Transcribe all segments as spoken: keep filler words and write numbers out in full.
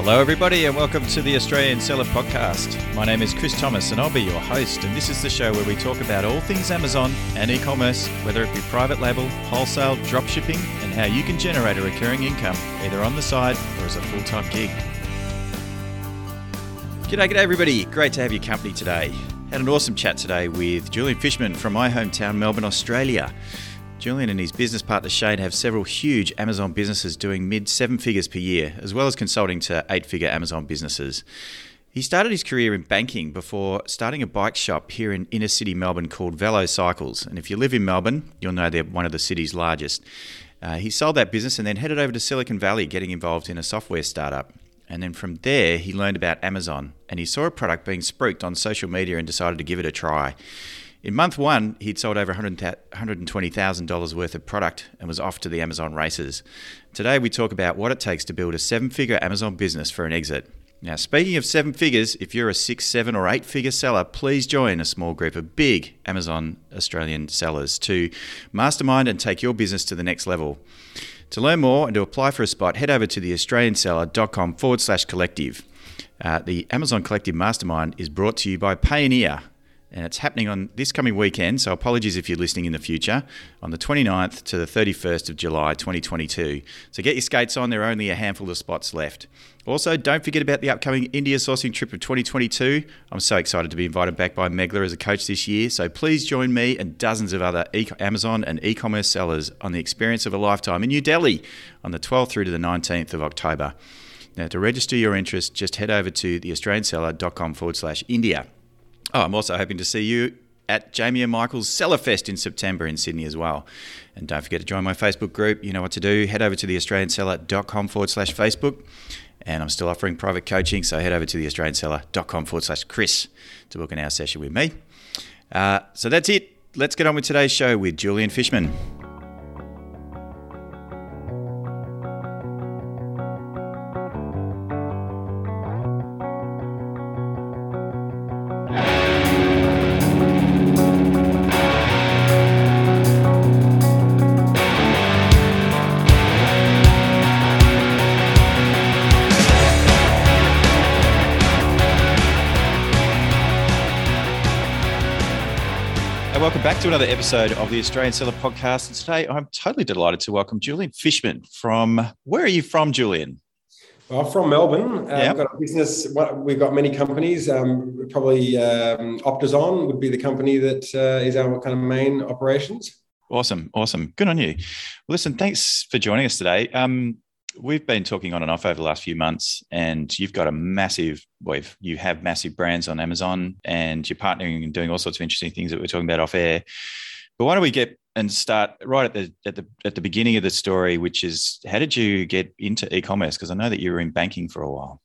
Hello everybody and welcome to the Australian Seller Podcast. My name is Chris Thomas and I'll be your host, and this is the show where we talk about all things Amazon and e-commerce, whether it be private label, wholesale, dropshipping, and how you can generate a recurring income either on the side or as a full-time gig. G'day, g'day everybody. Great to have your company today. Had an awesome chat today with Julian Fishman from my hometown, Melbourne, Australia. Julian and his business partner Shane have several huge Amazon businesses doing mid seven figures per year, as well as consulting to eight figure Amazon businesses. He started his career in banking before starting a bike shop here in inner city Melbourne called Velo Cycles. And if you live in Melbourne, you'll know they're one of the city's largest. Uh, he sold that business and then headed over to Silicon Valley, getting involved in a software startup. And then from there, he learned about Amazon and he saw a product being spruiked on social media and decided to give it a try. In month one, he'd sold over one hundred twenty thousand dollars worth of product and was off to the Amazon races. Today, we talk about what it takes to build a seven-figure Amazon business for an exit. Now, speaking of seven figures, if you're a six, seven, or eight-figure seller, please join a small group of big Amazon Australian sellers to mastermind and take your business to the next level. To learn more and to apply for a spot, head over to theaustralianseller.com forward slash collective. Uh, the Amazon Collective Mastermind is brought to you by Pioneer, and it's happening on this coming weekend, so apologies if you're listening in the future, on the twenty-ninth to the thirty-first of July twenty twenty-two. So get your skates on, there are only a handful of spots left. Also, don't forget about the upcoming India sourcing trip of twenty twenty-two. I'm so excited to be invited back by Megler as a coach this year, so please join me and dozens of other e- Amazon and e-commerce sellers on the experience of a lifetime in New Delhi on the twelfth through to the nineteenth of October. Now, to register your interest, just head over to theaustralianseller.com forward slash India. Oh, I'm also hoping to see you at Jamie and Michael's Seller Fest in September in Sydney as well. And don't forget to join my Facebook group. You know what to do. Head over to theaustralianseller.com forward slash Facebook. And I'm still offering private coaching, so head over to theaustralianseller.com forward slash Chris to book an hour session with me. Uh, so that's it. Let's get on with today's show with Julian Fishman. Back to another episode of the Australian Seller Podcast, and today I'm totally delighted to welcome Julian Fishman from, where are you from, Julian? Well, I'm from Melbourne. Yeah. Uh, we've got a business, we've got many companies, um, probably um, Optazon would be the company that uh, is our kind of main operations. Awesome, awesome. Good on you. Well, listen, thanks for joining us today. Um, We've been talking on and off over the last few months, and you've got a massive, well, you have massive brands on Amazon and you're partnering and doing all sorts of interesting things that we're talking about off air. But why don't we get and start right at the at the at the beginning of the story, which is, how did you get into e-commerce? Because I know that you were in banking for a while.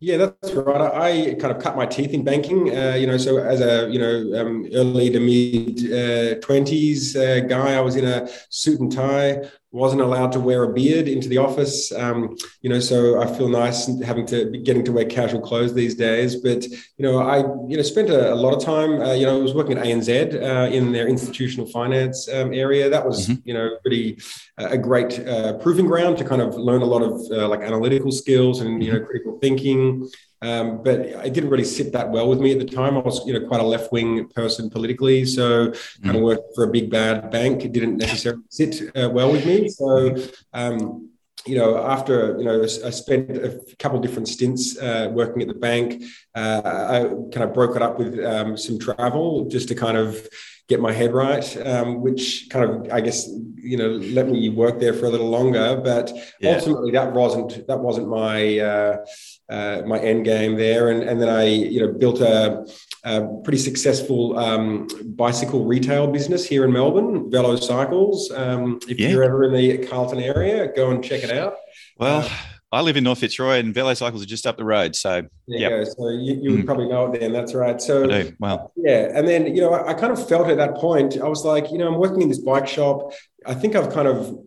Yeah, that's right. I, I kind of cut my teeth in banking, uh, you know, so as a, you know, um, early to mid twenties uh, uh, guy, I was in a suit and tie, wasn't allowed to wear a beard into the office, um, you know, so I feel nice having to getting to wear casual clothes these days. But, you know, I, you know, spent a, a lot of time, uh, you know, I was working at A N Z uh, in their institutional finance um, area. That was, mm-hmm. you know, pretty uh, a great uh, proving ground to kind of learn a lot of uh, like analytical skills and, mm-hmm. you know, critical thinking. Um, but it didn't really sit that well with me at the time. I was, you know, quite a left-wing person politically, so mm-hmm. kind of worked for a big bad bank. It didn't necessarily sit uh, well with me. So, um, you know, after, you know, I spent a couple of different stints uh, working at the bank. Uh, I kind of broke it up with um, some travel just to kind of get my head right, um, which kind of, I guess, you know, let me work there for a little longer. But yeah. ultimately, that wasn't that wasn't my uh, uh, my end game there. And and then I, you know, built a, a pretty successful um, bicycle retail business here in Melbourne, Velo Cycles. Um, if yeah. you're ever in the Carlton area, go and check it out. Well. Uh, I live in North Fitzroy, and Velo Cycles are just up the road. So yeah, you, so you, you would mm. probably know it then. That's right. So I do. Wow. Yeah, and then you know, I, I kind of felt at that point, I was like, you know, I'm working in this bike shop. I think I've kind of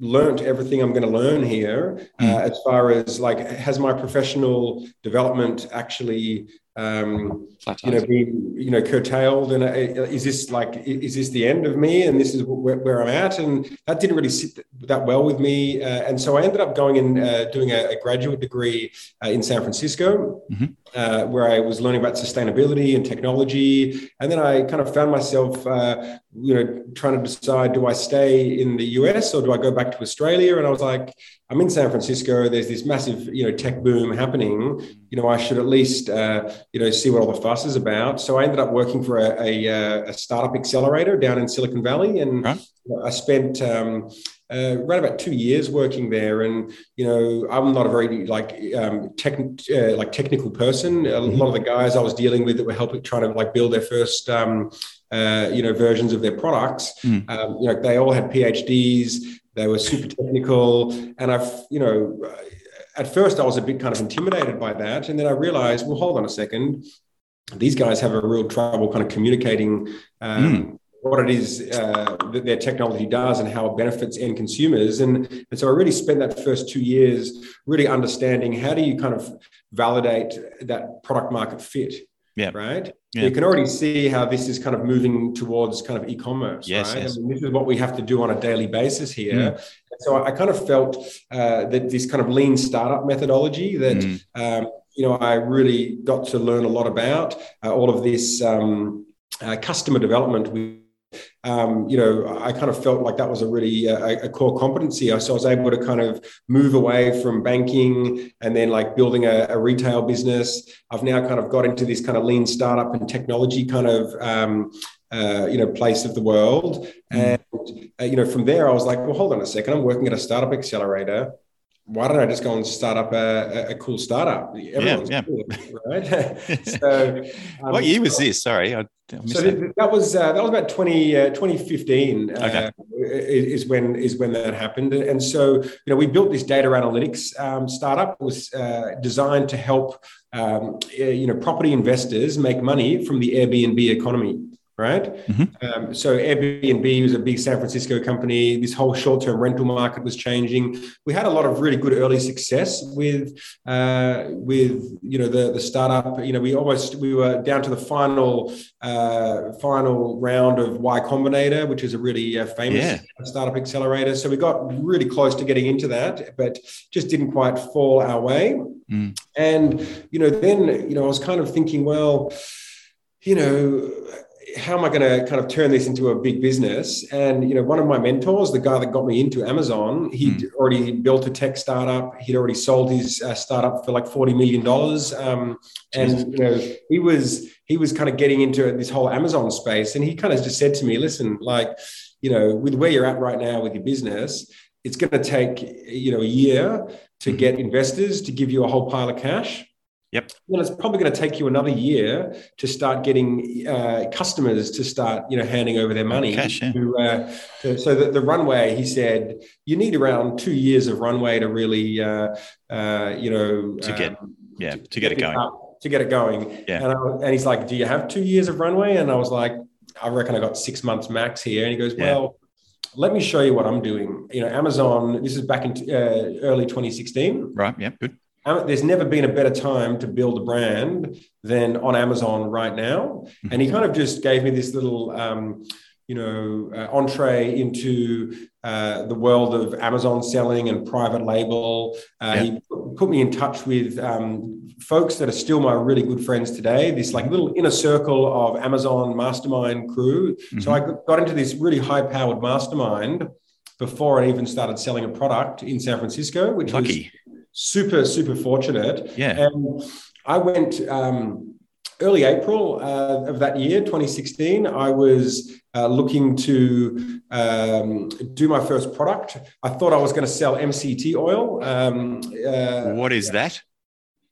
learned everything I'm going to learn here, mm. uh, as far as like, has my professional development actually um, you know, being, you know, curtailed. And uh, is this like, is this the end of me? And this is where, where I'm at. And that didn't really sit that well with me. Uh, and so I ended up going and uh, doing a, a graduate degree uh, in San Francisco, mm-hmm. uh, where I was learning about sustainability and technology. And then I kind of found myself, uh, you know, trying to decide, do I stay in the U S or do I go back to Australia? And I was like, I'm in San Francisco. There's this massive, you know, tech boom happening. You know, I should at least, uh, you know, see what all the fuss is about. So I ended up working for a, a, a startup accelerator down in Silicon Valley, and huh? I spent um, uh, right about two years working there. And you know, I'm not a very like um, tech uh, like technical person. A mm-hmm. lot of the guys I was dealing with that were helping trying to like build their first. Um, Uh, you know, versions of their products, mm. um, you know, they all had P H Ds, they were super technical. And I've, you know, at first I was a bit kind of intimidated by that. And then I realized, well, hold on a second. These guys have a real trouble kind of communicating um, mm. what it is uh, that their technology does and how it benefits end consumers. And, and so I really spent that first two years really understanding how do you kind of validate that product market fit. Yeah. Right. Yeah. You can already see how this is kind of moving towards kind of e-commerce. Yes, right? Yes. I mean, this is what we have to do on a daily basis here. Mm. So I kind of felt uh, that this kind of lean startup methodology that, mm. um, you know, I really got to learn a lot about uh, all of this um, uh, customer development. We, um, you know, I kind of felt like that was a really uh, a core competency. So I was able to kind of move away from banking and then like building a, a retail business. I've now kind of got into this kind of lean startup and technology kind of, um, uh, you know, place of the world. Mm. And, uh, you know, from there I was like, well, hold on a second. I'm working at a startup accelerator. Why don't I just go and start up a, a cool startup? Everyone's yeah, yeah. Cool, right? so, um, what year was this? Sorry, I, I missed so that. That was uh, that was about twenty fifteen. Okay. Uh, is when is when that happened. And so, you know, we built this data analytics um, startup. It was uh, designed to help um, you know property investors make money from the Airbnb economy. Right. Mm-hmm. Um, so Airbnb was a big San Francisco company. This whole short-term rental market was changing. We had a lot of really good early success with, uh, with you know the the startup. You know, we almost we were down to the final uh, final round of Y Combinator, which is a really uh, famous yeah. startup accelerator. So we got really close to getting into that, but just didn't quite fall our way. Mm. And you know, then you know, I was kind of thinking, well, you know. How am I going to kind of turn this into a big business? And, you know, one of my mentors, the guy that got me into Amazon, he'd mm. already built a tech startup. He'd already sold his uh, startup for like forty million dollars. Um, and, you know, he was, he was kind of getting into this whole Amazon space. And he kind of just said to me, listen, like, you know, with where you're at right now with your business, it's going to take, you know, a year to mm. get investors to give you a whole pile of cash. Yep. Well, it's probably going to take you another year to start getting uh, customers to start, you know, handing over their money. Cash, yeah. to, uh, to, so the, the runway, he said, you need around two years of runway to really, uh, uh, you know, to get, um, yeah, to, to get it going, up, to get it going. Yeah. And, I, and he's like, do you have two years of runway? And I was like, I reckon I got six months max here. And he goes, yeah. well, let me show you what I'm doing. You know, Amazon. This is back in uh, early twenty sixteen. Right. Yeah. Good. There's never been a better time to build a brand than on Amazon right now. And he kind of just gave me this little, um, you know, uh, entree into uh, the world of Amazon selling and private label. Uh, yeah. He put me in touch with um, folks that are still my really good friends today, this like little inner circle of Amazon mastermind crew. Mm-hmm. So I got into this really high-powered mastermind before I even started selling a product in San Francisco, which Lucky. was... Super, super fortunate. Yeah. And I went um, early April uh, of that year, twenty sixteen. I was uh, looking to um, do my first product. I thought I was going to sell M C T oil. Um, uh, what is that?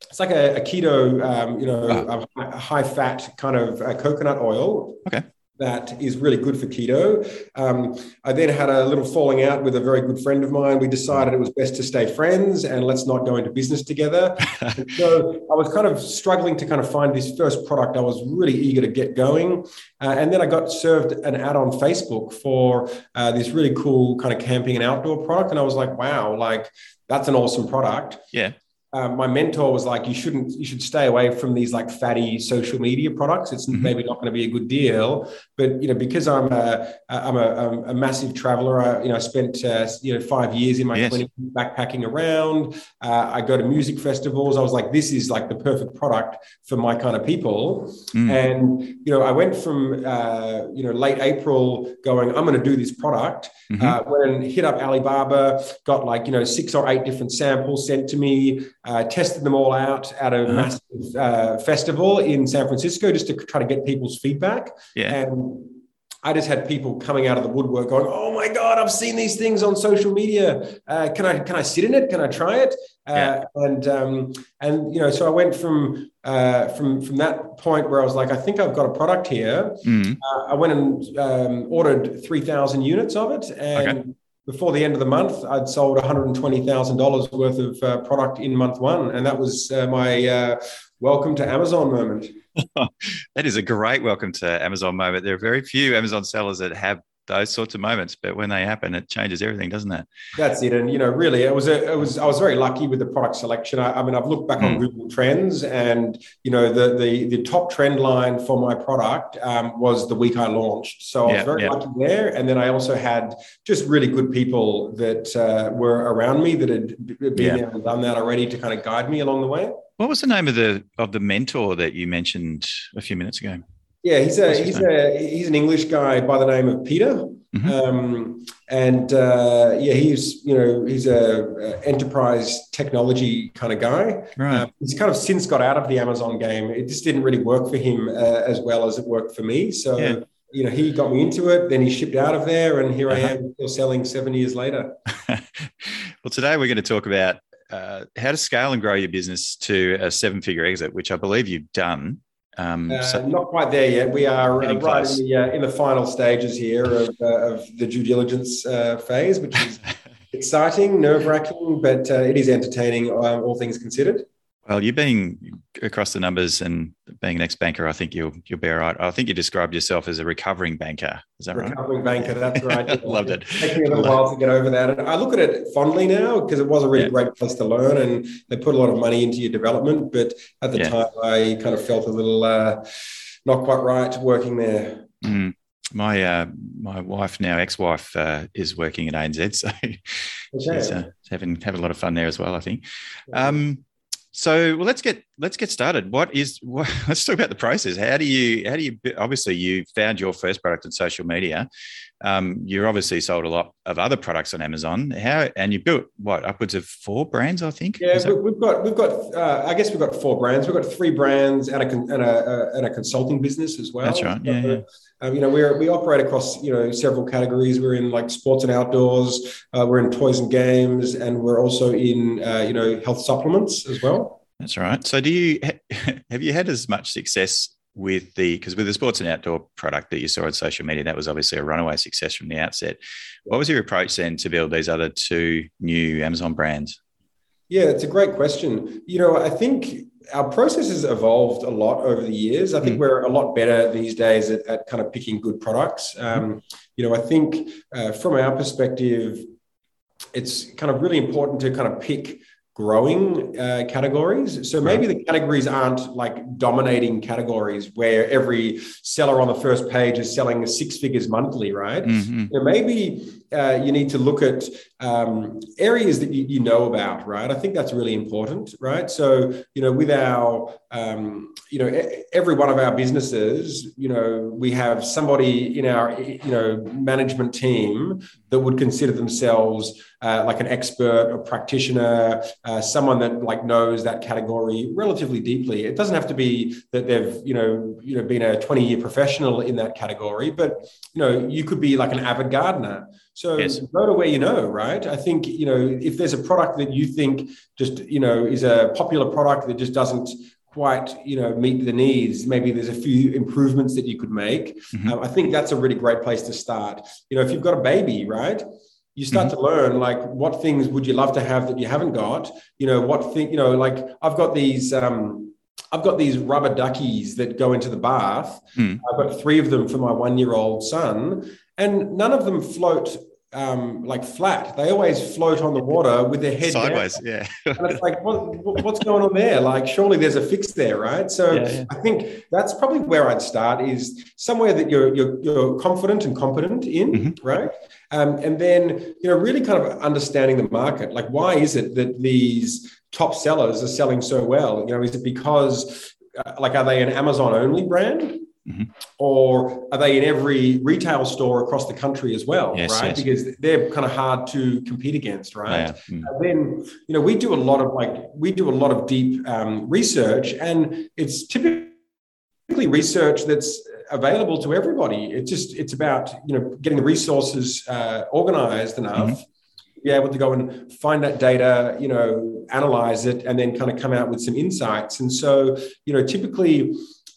It's like a, a keto, um, you know, wow. a high-fat kind of uh, coconut oil. Okay. That is really good for keto. Um, I then had a little falling out with a very good friend of mine. We decided it was best to stay friends and let's not go into business together. So I was kind of struggling to kind of find this first product. I was really eager to get going. Uh, and then I got served an ad on Facebook for uh, this really cool kind of camping and outdoor product. And I was like, wow, like that's an awesome product. Yeah. uh, my mentor was like, you shouldn't, you should stay away from these like fatty social media products. It's mm-hmm. maybe not going to be a good deal, but you know, because I'm a, I'm a, a massive traveler, I, you know, I spent, uh, you know, five years in my yes. twenties backpacking around. Uh, I go to music festivals. I was like, this is like the perfect product for my kind of people. Mm. And, you know, I went from, uh, you know, late April going, I'm going to do this product. Mm-hmm. Uh, when hit up Alibaba, got like, you know, six or eight different samples sent to me, uh, tested them all out at a uh-huh. massive uh, festival in San Francisco just to try to get people's feedback. Yeah. And I just had people coming out of the woodwork going, oh my God, I've seen these things on social media. Uh, can I, can I sit in it? Can I try it? Uh, yeah. And, um, and, you know, so I went from, uh, from, from that point where I was like, I think I've got a product here. Mm-hmm. Uh, I went and um, ordered three thousand units of it. And okay. before the end of the month, I'd sold one hundred twenty thousand dollars worth of uh, product in month one. And that was uh, my uh, welcome to Amazon moment. That is a great welcome to Amazon moment. There are very few Amazon sellers that have those sorts of moments, but when they happen, it changes everything, doesn't it? That's it. And, you know, really, it was, a, it was, I was very lucky with the product selection. I, I mean, I've looked back mm. on Google Trends and, you know, the, the, the top trend line for my product um, was the week I launched. So I yeah, was very yeah. lucky there. And then I also had just really good people that uh, were around me that had been yeah. there and done that already to kind of guide me along the way. What was the name of the, of the mentor that you mentioned a few minutes ago? Yeah, he's a he's name? a he's an English guy by the name of Peter, mm-hmm. um, and uh, yeah, he's you know he's a, a enterprise technology kind of guy. Right. Um, he's kind of since got out of the Amazon game. It just didn't really work for him uh, as well as it worked for me. So yeah. you know, he got me into it. Then he shipped out of there, and here uh-huh. I am still selling seven years later. Well, today we're going to talk about uh, how to scale and grow your business to a seven-figure exit, which I believe you've done. Um, uh, so not quite there yet. We are uh, right in the, uh, in the final stages here of, uh, of the due diligence uh, phase, which is exciting, nerve-wracking, but uh, it is entertaining, um, all things considered. Well, you being across the numbers and being an ex-banker, I think you'll you'll be all right. I think you described yourself as a recovering banker. Is that recovering right? Recovering banker, that's right. Loved it. It took me a little Loved. while to get over that. And I look at it fondly now because it was a really yeah. great place to learn and they put a lot of money into your development. But at the yeah. time, I kind of felt a little uh, not quite right working there. Mm. My uh, my wife now, ex-wife, uh, is working at A N Z. So okay. she's uh, having, having a lot of fun there as well, I think. Um So well, let's get let's get started. What is what, let's talk about the process. How do you how do you obviously you found your first product on social media. Um, you're obviously sold a lot of other products on Amazon. How and you built what upwards of four brands, I think. Yeah, that- we've got we've got uh, I guess we've got four brands. We've got three brands and a and a and a consulting business as well. That's right. Yeah. So, yeah. Um, you know, we we operate across, you know, several categories. We're in like sports and outdoors. Uh, we're in toys and games, and we're also in, uh, you know, health supplements as well. That's right. So do you, have you had as much success with the, because with the sports and outdoor product that you saw on social media, that was obviously a runaway success from the outset. What was your approach then to build these other two new Amazon brands? Yeah, it's a great question. You know, I think our process has evolved a lot over the years. I think mm. we're a lot better these days at, at kind of picking good products. Um, you know, I think uh, from our perspective, it's kind of really important to kind of pick growing uh, categories. So maybe the categories aren't like dominating categories where every seller on the first page is selling six figures monthly, right? Mm-hmm. You know, maybe uh, you need to look at um, areas that you, you know about, right? I think that's really important, right? So, you know, with our, um, you know, every one of our businesses, you know, we have somebody in our, you know, management team that would consider themselves uh, like an expert or practitioner, Uh, someone that like knows that category relatively deeply. It doesn't have to be that they've, you know, you know, been a twenty-year professional in that category, but, you know, you could be like an avid gardener. So yes. go to where you know, right? I think, you know, if there's a product that you think just, you know, is a popular product that just doesn't quite, you know, meet the needs, maybe there's a few improvements that you could make. Mm-hmm. Um, I think that's a really great place to start. You know, if you've got a baby, right? You start mm-hmm. to learn, like, what things would you love to have that you haven't got? You know, what thing, you know, like I've got these, um, I've got these rubber duckies that go into the bath. Mm. I've got three of them for my one-year-old son and none of them float um, like flat. They always float on the water with their head sideways. Down. Yeah. And it's like, what, what's going on there? Like, surely there's a fix there, right? So yeah, yeah. I think that's probably where I'd start, is somewhere that you're you're, you're confident and competent in, mm-hmm. right? Um, and then, you know, really kind of understanding the market. Like, why is it that these top sellers are selling so well? You know, is it because, uh, like, are they an Amazon-only brand? Mm-hmm. Or are they in every retail store across the country as well, yes, right? Yes. Because they're kind of hard to compete against, right? Yeah. Mm. And then, you know, we do a lot of like, we do a lot of deep um, research, and it's typically research that's available to everybody. It's just, it's about, you know, getting the resources uh, organized enough mm-hmm. to be able to go and find that data, you know, analyze it, and then kind of come out with some insights. And so, you know, typically,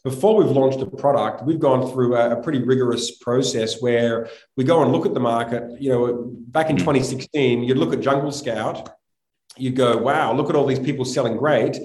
before we've launched a product, we've gone through a pretty rigorous process where we go and look at the market. You know, back in twenty sixteen, you'd look at Jungle Scout, you'd go, wow, look at all these people selling great.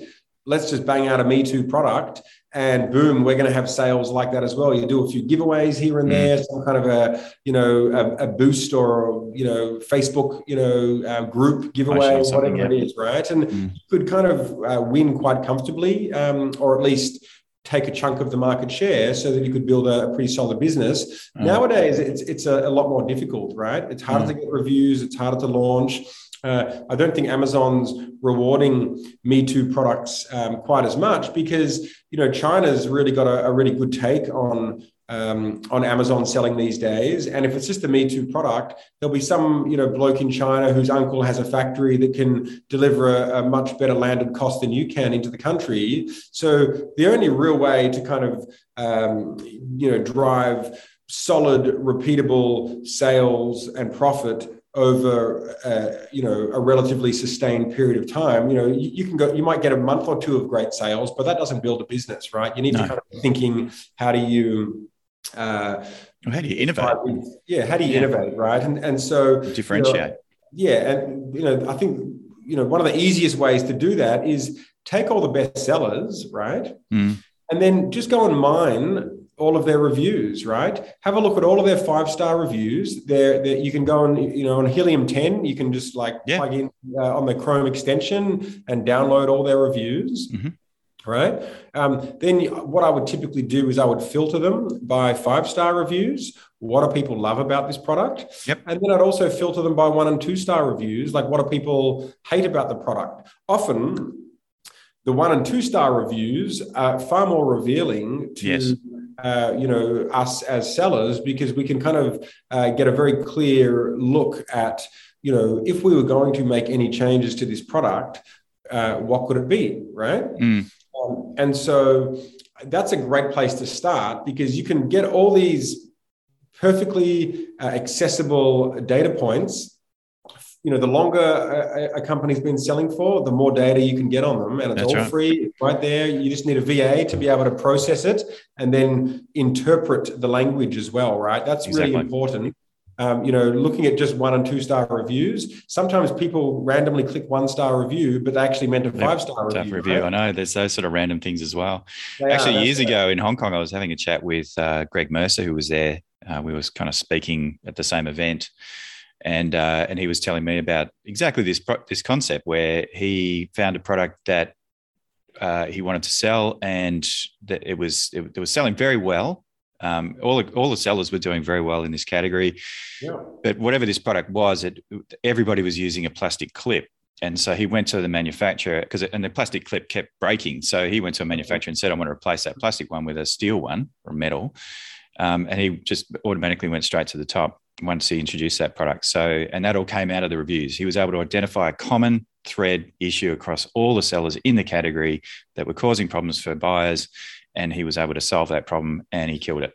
Let's just bang out a Me Too product, and boom, we're going to have sales like that as well. You do a few giveaways here and there, some kind of a, you know, a, a boost or, you know, Facebook, you know, uh, group giveaway, whatever yeah. it is, right? And mm. you could kind of uh, win quite comfortably, um, or at least take a chunk of the market share so that you could build a pretty solid business. Mm. Nowadays, it's it's a, a lot more difficult, right? It's harder mm. to get reviews. It's harder to launch. Uh, I don't think Amazon's rewarding Me Too products um, quite as much, because, you know, China's really got a, a really good take on um, on Amazon selling these days. And if it's just a Me Too product, there'll be some, you know, bloke in China whose uncle has a factory that can deliver a, a much better landed cost than you can into the country. So the only real way to kind of, um, you know, drive solid, repeatable sales and profit over, uh, you know, a relatively sustained period of time, you know, you, you can go, you might get a month or two of great sales, but that doesn't build a business, right? You need no. to kind of be thinking, how do you... Uh, how do you innovate? Yeah, how do you yeah. innovate, right? And and so... Differentiate. You know, yeah, and, you know, I think, you know, one of the easiest ways to do that is take all the best sellers, right? Mm. And then just go and mine all of their reviews, right? Have a look at all of their five-star reviews. There, you can go on, you know, on Helium ten, you can just like yeah. plug in uh, on the Chrome extension and download all their reviews, mm-hmm. right? Um, then what I would typically do is I would filter them by five-star reviews. What do people love about this product? Yep. And then I'd also filter them by one and two-star reviews. Like, what do people hate about the product? Often the one and two-star reviews are far more revealing to yes. Uh, you know, us as sellers, because we can kind of uh, get a very clear look at, you know, if we were going to make any changes to this product, uh, what could it be, right? Mm. Um, and so that's a great place to start, because you can get all these perfectly uh, accessible data points. You know, the longer a, a company's been selling for, the more data you can get on them, and it's That's all right. free, it's right there. You just need a V A to be able to process it and then interpret the language as well, right? That's exactly. really important. Um, you know, looking at just one and two star reviews, sometimes people randomly click one star review, but they actually meant a five star review. review. Right? I know, there's those sort of random things as well. They actually, are, years right. ago in Hong Kong, I was having a chat with uh, Greg Mercer, who was there. Uh, we were kind of speaking at the same event. And uh, and he was telling me about exactly this pro- this concept where he found a product that uh, he wanted to sell, and that it was it, it was selling very well. Um, all the, all the sellers were doing very well in this category, yeah. but whatever this product was, it everybody was using a plastic clip. And so he went to the manufacturer because and the plastic clip kept breaking. So he went to a manufacturer and said, "I want to replace that plastic one with a steel one or metal," um, and he just automatically went straight to the top once he introduced that product. So, and that all came out of the reviews. He was able to identify a common thread issue across all the sellers in the category that were causing problems for buyers, and he was able to solve that problem, and he killed it.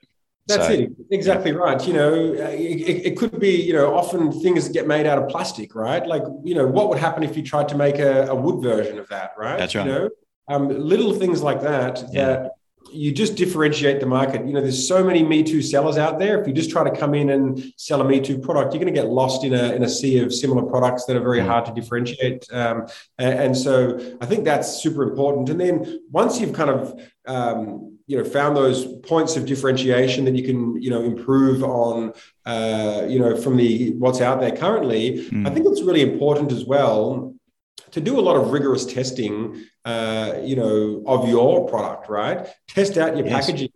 That's so, it. Exactly yeah. right. You know, it, it could be, you know, often things get made out of plastic, right? Like, you know, what would happen if you tried to make a, a wood version of that, right? That's right. You know, um, little things like that, yeah. that you just differentiate the market. You know, there's so many Me Too sellers out there. If you just try to come in and sell a Me Too product, you're going to get lost in a in a sea of similar products that are very hard to differentiate. Um, and, and so I think that's super important. And then once you've kind of, um, you know, found those points of differentiation that you can, you know, improve on, uh, you know, from the what's out there currently, mm. I think it's really important as well to do a lot of rigorous testing, uh, you know, of your product, right? Test out your yes. packaging,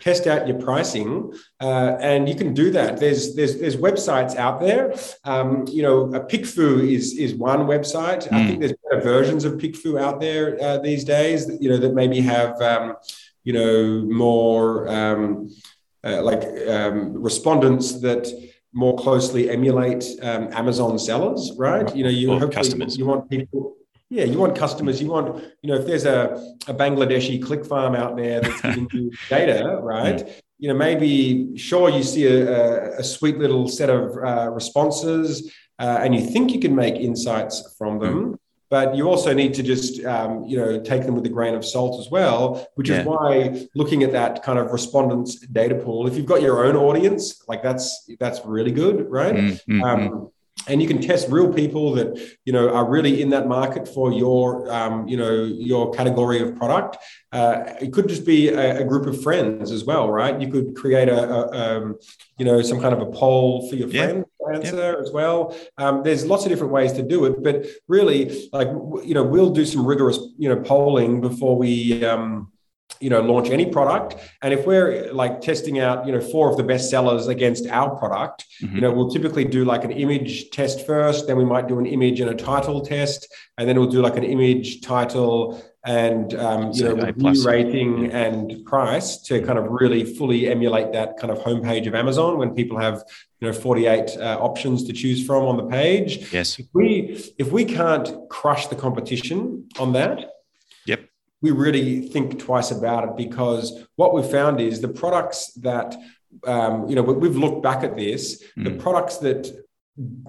test out your pricing, uh, and you can do that. There's there's there's websites out there. Um, you know, PickFu is is one website. Mm. I think there's better versions of PickFu out there uh, these days. That, you know, that maybe have um, you know more um, uh, like um, respondents that more closely emulate um, Amazon sellers, right? You know, you hope customers. You want people, yeah, you want customers. You want, you know, if there's a, a Bangladeshi click farm out there that's giving you data, right? Yeah. You know, maybe sure you see a, a sweet little set of uh, responses, uh, and you think you can make insights from them. Mm. But you also need to just, um, you know, take them with a grain of salt as well, which yeah. is why looking at that kind of respondents data pool, if you've got your own audience, like that's that's really good, right? Mm-hmm. Um, and you can test real people that, you know, are really in that market for your, um, you know, your category of product. Uh, it could just be a, a group of friends as well, right? You could create a, a um, you know, some kind of a poll for your yeah. friends. Answer yep. as well. Um, there's lots of different ways to do it, but really, like you know, we'll do some rigorous, you know, polling before we, um, you know, launch any product. And if we're like testing out, you know, four of the best sellers against our product, mm-hmm. you know, we'll typically do like an image test first. Then we might do an image and a title test, and then we'll do like an image title and um, you so know review rating yeah. and price to kind of really fully emulate that kind of homepage of Amazon when people have you know forty-eight uh, options to choose from on the page. Yes, if we if we can't crush the competition on that, yep, we really think twice about it, because what we've found is the products that um, you know we've looked back at this, mm. the products that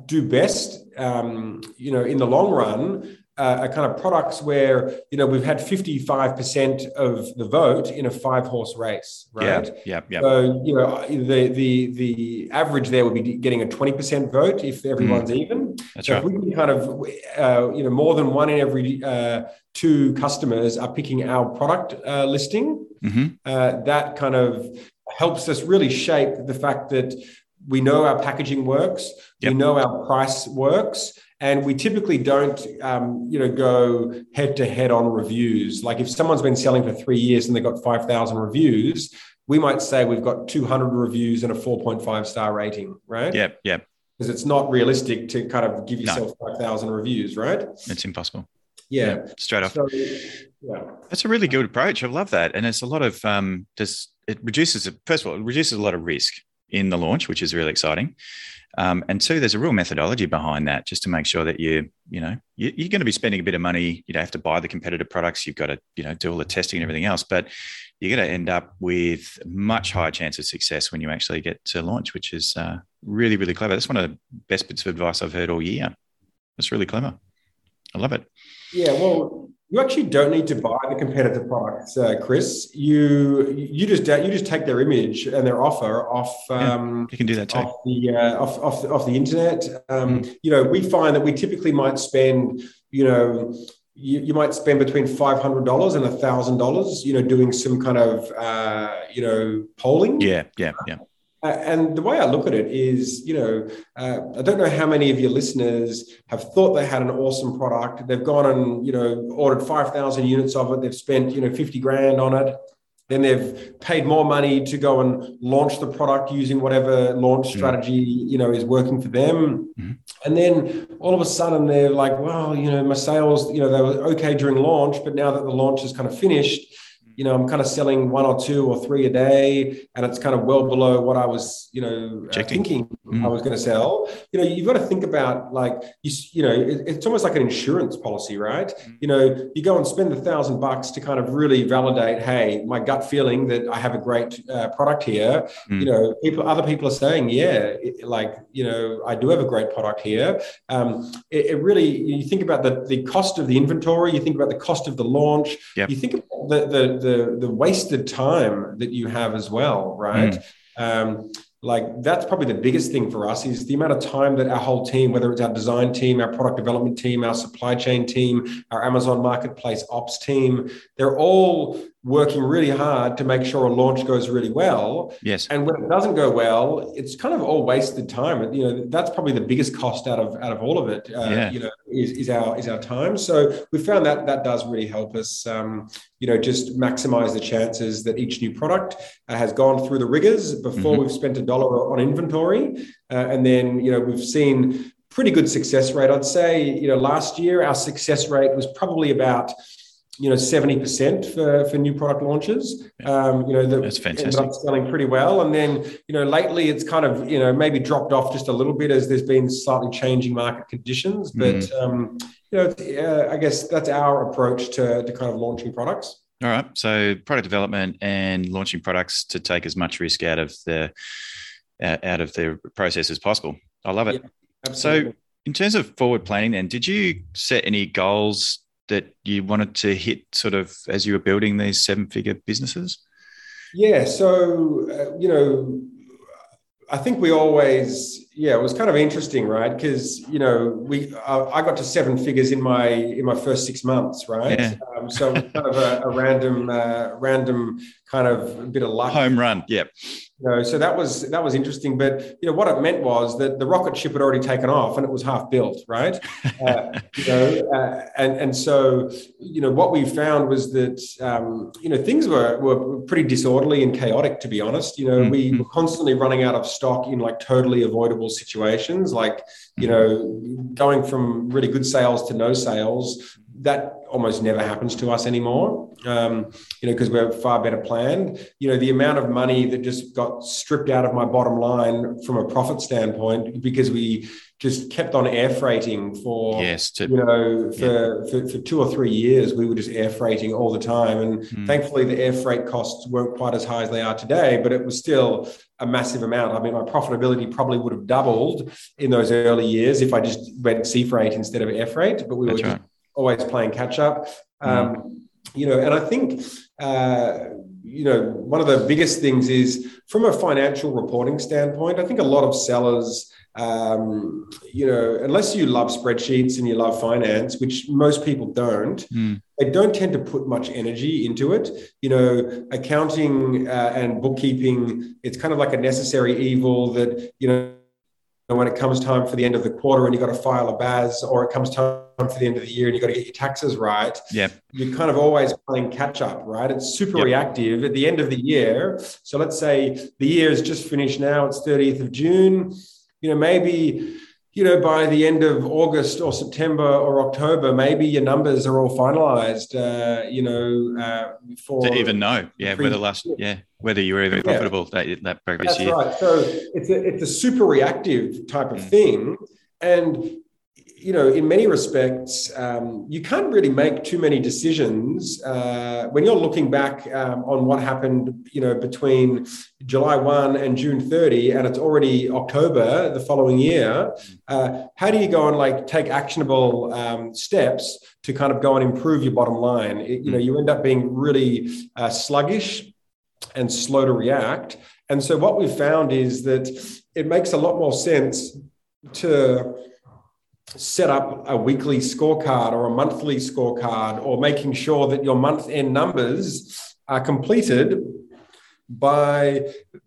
do best um, you know in the long run. Uh, are kind of products where, you know, we've had fifty-five percent of the vote in a five-horse race, right? Yeah, yeah, yeah. So, you know, the the the average there would be getting a twenty percent vote if everyone's mm. even. That's so right. If we can kind of, uh, you know, more than one in every uh, two customers are picking our product uh, listing, mm-hmm. uh, that kind of helps us really shape the fact that we know our packaging works, yep. we know our price works, and we typically don't, um, you know, go head-to-head on reviews. Like if someone's been selling for three years and they've got five thousand reviews, we might say we've got two hundred reviews and a four point five star rating, right? Yeah, yeah. Because it's not realistic to kind of give yourself no. five thousand reviews, right? It's impossible. Yeah. yeah straight off. So, yeah. That's a really good approach. I love that. And it's a lot of, um, just, it reduces, first of all, it reduces a lot of risk in the launch, which is really exciting. Um, and two, there's a real methodology behind that, just to make sure that you, you know, you, you're going to be spending a bit of money. You don't have to buy the competitor products. You've got to, you know, do all the testing and everything else. But you're going to end up with much higher chance of success when you actually get to launch, which is uh, really, really clever. That's one of the best bits of advice I've heard all year. That's really clever. I love it. Yeah, well, you actually don't need to buy the competitor products, uh, Chris. You you just you just take their image and their offer off. Um, yeah, you can do that too. Off the uh, off, off off the internet. Um, mm. You know, we find that we typically might spend. You know, you, you might spend between five hundred dollars and a thousand dollars. You know, doing some kind of uh, you know polling. Yeah, yeah, yeah. Uh, and the way I look at it is, you know, uh, I don't know how many of your listeners have thought they had an awesome product. They've gone and, you know, ordered five thousand units of it. They've spent, you know, fifty grand on it. Then they've paid more money to go and launch the product using whatever launch mm-hmm. strategy, you know, is working for them. Mm-hmm. And then all of a sudden they're like, well, you know, my sales, you know, they were okay during launch, but now that the launch is kind of finished, you know, I'm kind of selling one or two or three a day, and it's kind of well below what I was, you know, uh, thinking mm. I was going to sell. You know, you've got to think about like, you, you know, it, it's almost like an insurance policy, right? Mm. You know, you go and spend a thousand bucks to kind of really validate, hey, my gut feeling that I have a great uh, product here. Mm. You know, people, other people are saying, yeah, it, like, you know, I do have a great product here. Um, it, it really, you think about the the cost of the inventory, you think about the cost of the launch, yep. you think about the the, the the the wasted time that you have as well, right? Mm. Um, like that's probably the biggest thing for us is the amount of time that our whole team, whether it's our design team, our product development team, our supply chain team, our Amazon Marketplace Ops team, they're all working really hard to make sure a launch goes really well. Yes. And when it doesn't go well, it's kind of all wasted time. You know, that's probably the biggest cost out of out of all of it. Uh, yeah. You know, is, is our is our time. So we found that that does really help us. Um, you know, just maximize the chances that each new product uh, has gone through the rigors before mm-hmm. we've spent a dollar on inventory, uh, and then you know we've seen pretty good success rate. I'd say you know last year our success rate was probably about. you know, seventy percent for, for new product launches, um, you know, the, that's fantastic. Ended up selling pretty well. And then, you know, lately it's kind of, you know, maybe dropped off just a little bit as there's been slightly changing market conditions, but, mm-hmm. um, you know, uh, I guess that's our approach to, to kind of launching products. All right. So product development and launching products to take as much risk out of the, uh, out of the process as possible. I love it. Yeah, absolutely. So in terms of forward planning then, did you set any goals that you wanted to hit sort of as you were building these seven-figure businesses? Yeah. So, uh, you know, I think we always, yeah, it was kind of interesting, right? Because, you know, we I, I got to seven figures in my in my first six months, right? Yeah. Um, so kind of a, a random, uh, random kind of bit of luck. Home run, yeah. You know, so that was that was interesting. But, you know, what it meant was that the rocket ship had already taken off and it was half built, right? Uh, you know, uh, and, and so, you know, what we found was that, um, you know, things were, were pretty disorderly and chaotic, to be honest. You know, mm-hmm. we were constantly running out of stock in like totally avoidable situations, like, you know, going from really good sales to no sales. That almost never happens to us anymore, um, you know, because we're far better planned. You know, the amount of money that just got stripped out of my bottom line from a profit standpoint because we just kept on air freighting for, yes, to, you know, for, yeah. for, for two or three years, we were just air freighting all the time. And mm. thankfully the air freight costs weren't quite as high as they are today, but it was still a massive amount. I mean, my profitability probably would have doubled in those early years if I just went sea freight instead of air freight, but we That's were just, right. always playing catch up, um, mm. you know, and I think, uh, you know, one of the biggest things is from a financial reporting standpoint, I think a lot of sellers, um, you know, unless you love spreadsheets and you love finance, which most people don't, mm. they don't tend to put much energy into it. You know, accounting uh, and bookkeeping, it's kind of like a necessary evil that, you know, when it comes time for the end of the quarter and you've got to file a B A S, or it comes time for the end of the year and you've got to get your taxes right, yep. you're kind of always playing catch up, right? It's super yep. reactive at the end of the year. So let's say the year is just finished now, it's thirtieth of June, you know, maybe, you know, by the end of August or September or October, maybe your numbers are all finalized, uh, you know, uh, for... To even know, yeah, whether last, yeah, whether you were even profitable yeah. that, that previous That's year. That's right. So it's a, it's a super reactive type of yeah. thing. And, you know, in many respects, um, you can't really make too many decisions uh, when you're looking back um, on what happened, you know, between July first and June thirtieth, and it's already October the following year. Uh, how do you go and like take actionable um, steps to kind of go and improve your bottom line? It, you know, you end up being really uh, sluggish and slow to react. And so what we've found is that it makes a lot more sense to set up a weekly scorecard or a monthly scorecard, or making sure that your month-end numbers are completed by,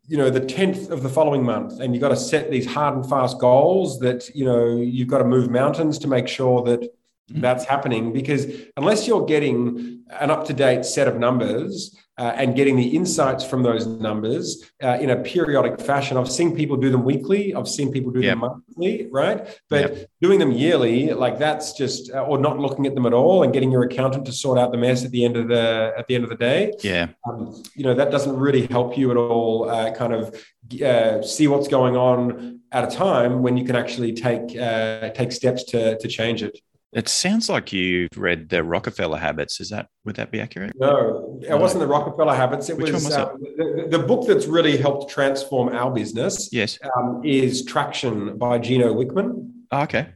you know, the tenth of the following month. And you've got to set these hard and fast goals that, you know, you've got to move mountains to make sure that that's happening, because unless you're getting an up-to-date set of numbers uh, and getting the insights from those numbers uh, in a periodic fashion, I've seen people do them weekly, I've seen people do yep. them monthly, right? But yep. doing them yearly, like that's just, uh, or not looking at them at all and getting your accountant to sort out the mess at the end of the at the end of the day. Yeah, um, you know, that doesn't really help you at all. Uh, kind of uh, see what's going on at a time when you can actually take uh, take steps to to change it. It sounds like you've read the Rockefeller Habits. Is that, would that be accurate? No, it wasn't the Rockefeller Habits. It Which was, was um, the, the book that's really helped transform our business. Yes, um, is Traction by Gino Wickman. Oh, okay.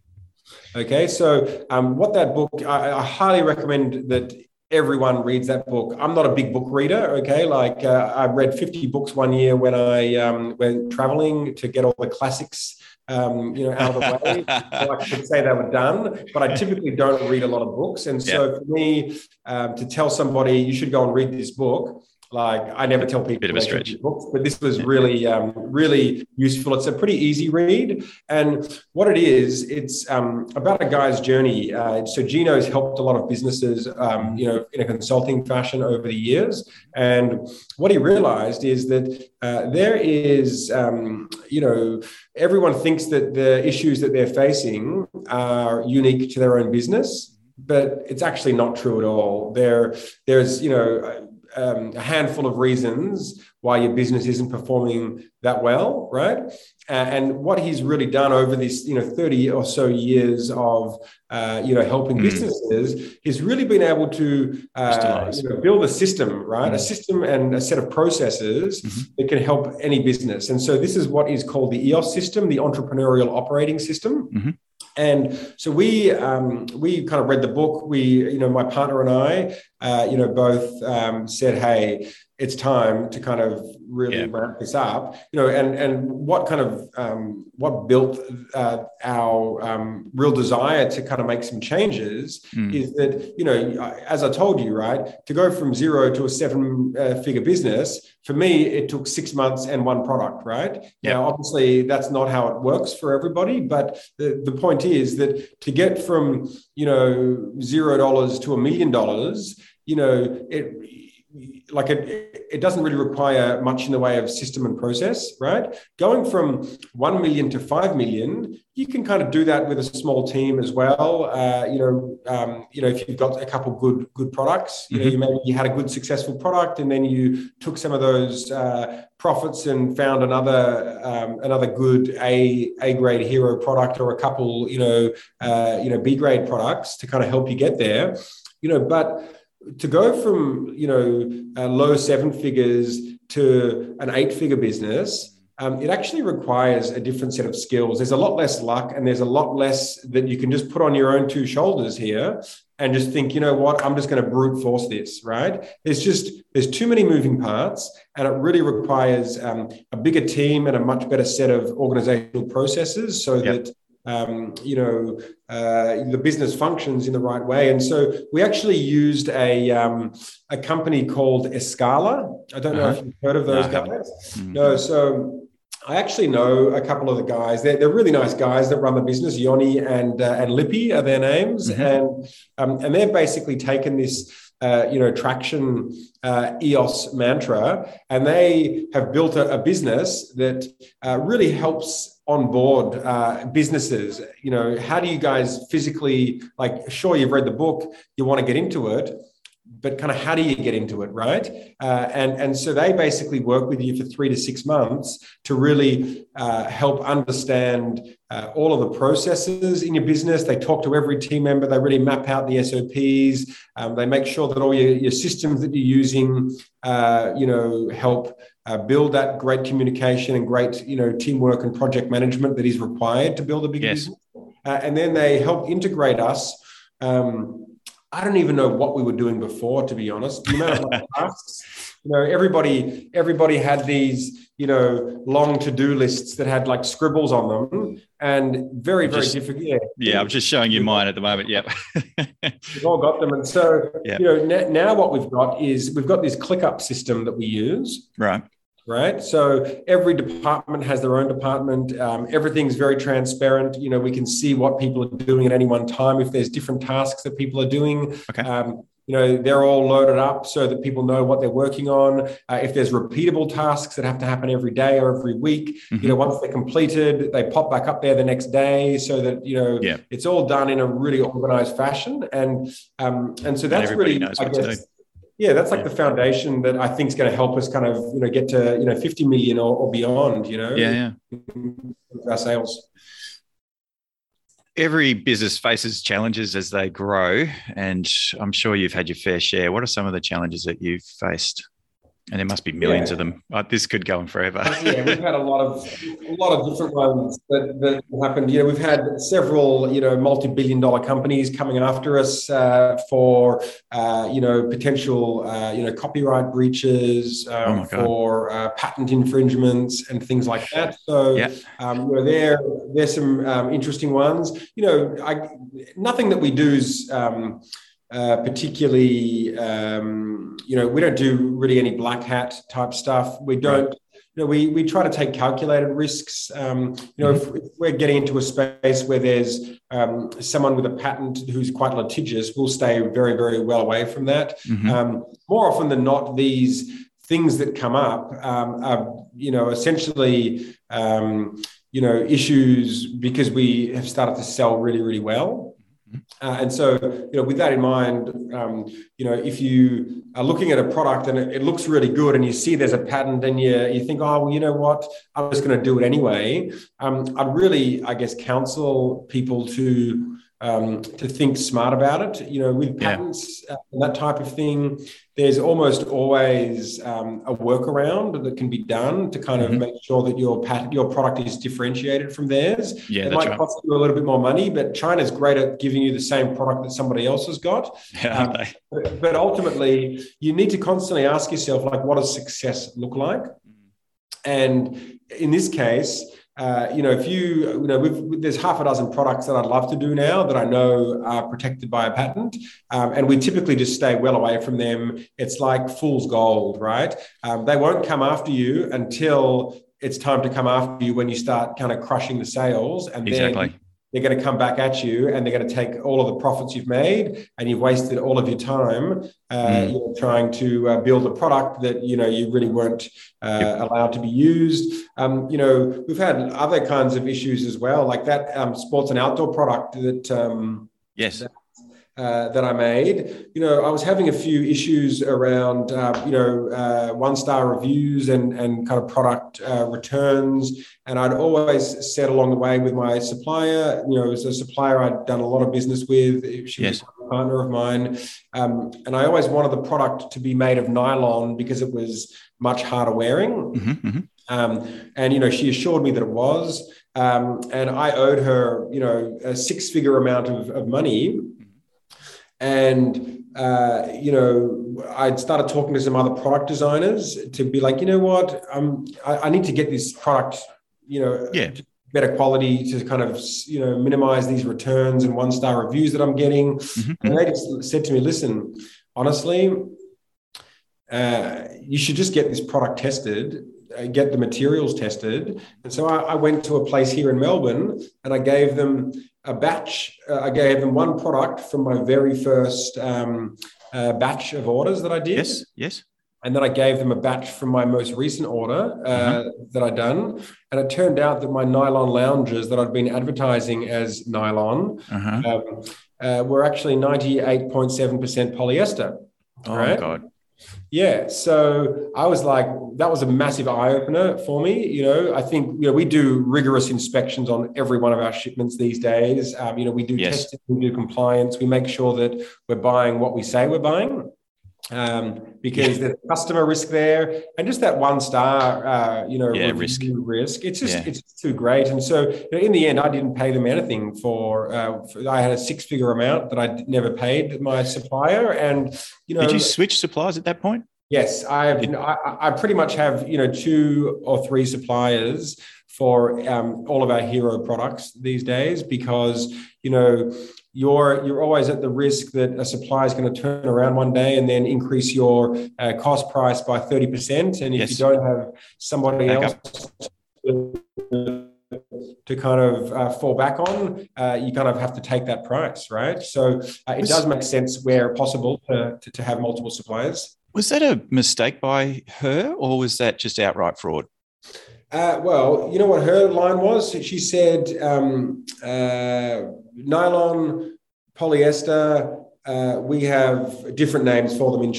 Okay. So um, what that book, I, I highly recommend that everyone reads that book. I'm not a big book reader, okay? Like uh, I read fifty books one year when I um, went traveling to get all the classics Um, you know, out of the way. So I should say they were done, but I typically don't read a lot of books. And so yeah. for me, um, to tell somebody, you should go and read this book, like I never tell people. Bit of a stretch. Books, but this was really, um, really useful. It's a pretty easy read. And what it is, it's um, about a guy's journey. Uh, so Gino's helped a lot of businesses, um, you know, in a consulting fashion over the years. And what he realized is that uh, there is, um, you know, everyone thinks that the issues that they're facing are unique to their own business, but it's actually not true at all. There, there's, you know, um, a handful of reasons why your business isn't performing that well, right? And what he's really done over this, you know, thirty or so years of, uh, you know, helping mm. businesses, he's really been able to uh, you know, build a system, right? Mm. A system and a set of processes mm-hmm. that can help any business. And so this is what is called the E O S system, the entrepreneurial operating system. Mm-hmm. And so we um, we kind of read the book. We, you know, my partner and I, uh, you know, both um, said, hey, it's time to kind of really yeah. wrap this up, you know, and and what kind of, um, what built uh, our um, real desire to kind of make some changes mm. is that, you know, as I told you, right, to go from zero to a seven uh, figure business, for me, it took six months and one product, right? Yeah. Now, obviously that's not how it works for everybody, but the, the point is that to get from, you know, zero dollars to a million dollars, you know, it, like it, it doesn't really require much in the way of system and process, right? Going from one million to five million, you can kind of do that with a small team as well. Uh, you know, um, you know, if you've got a couple good, good products, you mm-hmm. know, you maybe you had a good successful product and then you took some of those uh, profits and found another, um, another good A, A grade hero product or a couple, you know, uh, you know, B grade products to kind of help you get there, you know, but to go from, you know, uh, low seven figures to an eight-figure business, um, it actually requires a different set of skills. There's a lot less luck and there's a lot less that you can just put on your own two shoulders here and just think, you know what, I'm just going to brute force this, right? There's just, there's too many moving parts and it really requires um, a bigger team and a much better set of organizational processes so yep. that Um, you know, uh, the business functions in the right way. And so we actually used a um, a company called Escala. I don't know uh-huh. if you've heard of those no, guys. Mm-hmm. No, so I actually know a couple of the guys. They're, they're really nice guys that run the business. Yoni and uh, and Lippy are their names. Mm-hmm. And, um, and they've basically taken this, uh, you know, Traction uh, E O S mantra, and they have built a, a business that uh, really helps on board uh, businesses. You know, how do you guys physically, like, sure, you've read the book, you want to get into it, but kind of how do you get into it, right? Uh, and, and so they basically work with you for three to six months to really uh, help understand uh, all of the processes in your business. They talk to every team member. They really map out the S O Ps. Um, they make sure that all your, your systems that you're using, uh, you know, help Uh, build that great communication and great, you know, teamwork and project management that is required to build a big yes. business. Uh, and then they help integrate us. Um, I don't even know what we were doing before, to be honest. The amount of tasks, you know, everybody, everybody had these, you know, long to-do lists that had like scribbles on them, and very, very just, difficult. Yeah. yeah, I'm just showing you mine at the moment. Yep. We've all got them. And so, yep. you know, n- now what we've got is we've got this ClickUp system that we use. Right. Right. So every department has their own department. Um, everything's very transparent. You know, we can see what people are doing at any one time. If there's different tasks that people are doing, okay. um, you know, they're all loaded up so that people know what they're working on. Uh, if there's repeatable tasks that have to happen every day or every week, mm-hmm. you know, once they're completed, they pop back up there the next day so that, you know, yeah. it's all done in a really organized fashion. And, um, and so that's and really, knows I what guess, to do. Yeah, that's like yeah. the foundation that I think is going to help us kind of, you know, get to, you know, fifty million or, or beyond, you know, yeah, yeah. our sales. Every business faces challenges as they grow, and I'm sure you've had your fair share. What are some of the challenges that you've faced? And there must be millions yeah. of them. Like, this could go on forever. Yeah, we've had a lot of a lot of different ones that, that happened. You know, we've had several, you know, multi-billion-dollar companies coming after us uh, for, uh, you know, potential, uh, you know, copyright breaches, um, oh for uh, patent infringements and things like that. So, yeah. um, you know, there there's some um, interesting ones. You know, I, nothing that we do is. Um, Uh, particularly, um, you know, we don't do really any black hat type stuff. We don't, you know, we we try to take calculated risks. Um, you know, if, if we're getting into a space where there's um, someone with a patent who's quite litigious, we'll stay very, very well away from that. Mm-hmm. Um, more often than not, these things that come up um, are, you know, essentially, um, you know, issues because we have started to sell really, really well. Uh, and so, you know, with that in mind, um, you know, if you are looking at a product and it, it looks really good and you see there's a patent and you you think, oh, well, you know what, I'm just going to do it anyway. Um, I'd really, I guess, counsel people to um, to think smart about it. You know, with patents yeah. uh, and that type of thing, there's almost always um, a workaround that can be done to kind of mm-hmm. make sure that your pat- your product is differentiated from theirs. Yeah, it might right. cost you a little bit more money, but China's great at giving you the same product that somebody else has got. Yeah, um, aren't they? But, but ultimately, you need to constantly ask yourself, like, what does success look like? And in this case, Uh, you know, if you, you know, we've, there's half a dozen products that I'd love to do now that I know are protected by a patent, um, and we typically just stay well away from them. It's like fool's gold, right? Um, they won't come after you until it's time to come after you when you start kind of crushing the sales, and exactly. then they're going to come back at you and they're going to take all of the profits you've made, and you've wasted all of your time uh, mm. you know, trying to uh, build a product that, you know, you really weren't uh, yep. allowed to be used. Um, you know, we've had other kinds of issues as well, like that um, sports and outdoor product that um, yes. that, uh, that I made. You know, I was having a few issues around, uh, you know, uh, one-star reviews and, and kind of product uh, returns. And I'd always said along the way with my supplier, you know, as a supplier I'd done a lot of business with, she yes. was a partner of mine. Um, and I always wanted the product to be made of nylon because it was much harder wearing. Mm-hmm, mm-hmm. Um, and, you know, she assured me that it was. Um, and I owed her, you know, a six-figure amount of, of money. And, uh, you know, I'd started talking to some other product designers to be like, you know what, I'm, I, I need to get this product, you know, yeah. better quality to kind of, you know, minimize these returns and one-star reviews that I'm getting. Mm-hmm. And they just said to me, listen, honestly, uh, you should just get this product tested, uh, get the materials tested. And so I, I went to a place here in Melbourne and I gave them a batch. Uh, I gave them one product from my very first um, uh, batch of orders that I did. Yes, yes. And then I gave them a batch from my most recent order uh, uh-huh. that I'd done. And it turned out that my nylon loungers that I'd been advertising as nylon uh-huh. um, uh, were actually ninety-eight point seven percent polyester. Oh, right? My God. Yeah. So I was like, that was a massive eye-opener for me. You know, I think, you know, we do rigorous inspections on every one of our shipments these days. Um, you know, we do yes. testing, we do compliance. We make sure that we're buying what we say we're buying. Um, because yeah. there's customer risk there, and just that one star, uh, you know, yeah, risk. risk. It's just yeah. it's too great. And so, you know, in the end, I didn't pay them anything for, uh, for. I had a six-figure amount that I never paid my supplier, and you know, did you switch suppliers at that point? Yes, I have. Did- I, I pretty much have, you know, two or three suppliers for um, all of our hero products these days, because you know. You're you're always at the risk that a supplier is going to turn around one day and then increase your uh, cost price by thirty percent. And if yes. you don't have somebody back else to, to kind of uh, fall back on, uh, you kind of have to take that price, right? So uh, it was, does make sense where possible to, to, to have multiple suppliers. Was that a mistake by her, or was that just outright fraud? Uh, well, you know what her line was? She said... Um, uh, nylon, polyester, uh, we have different names for them in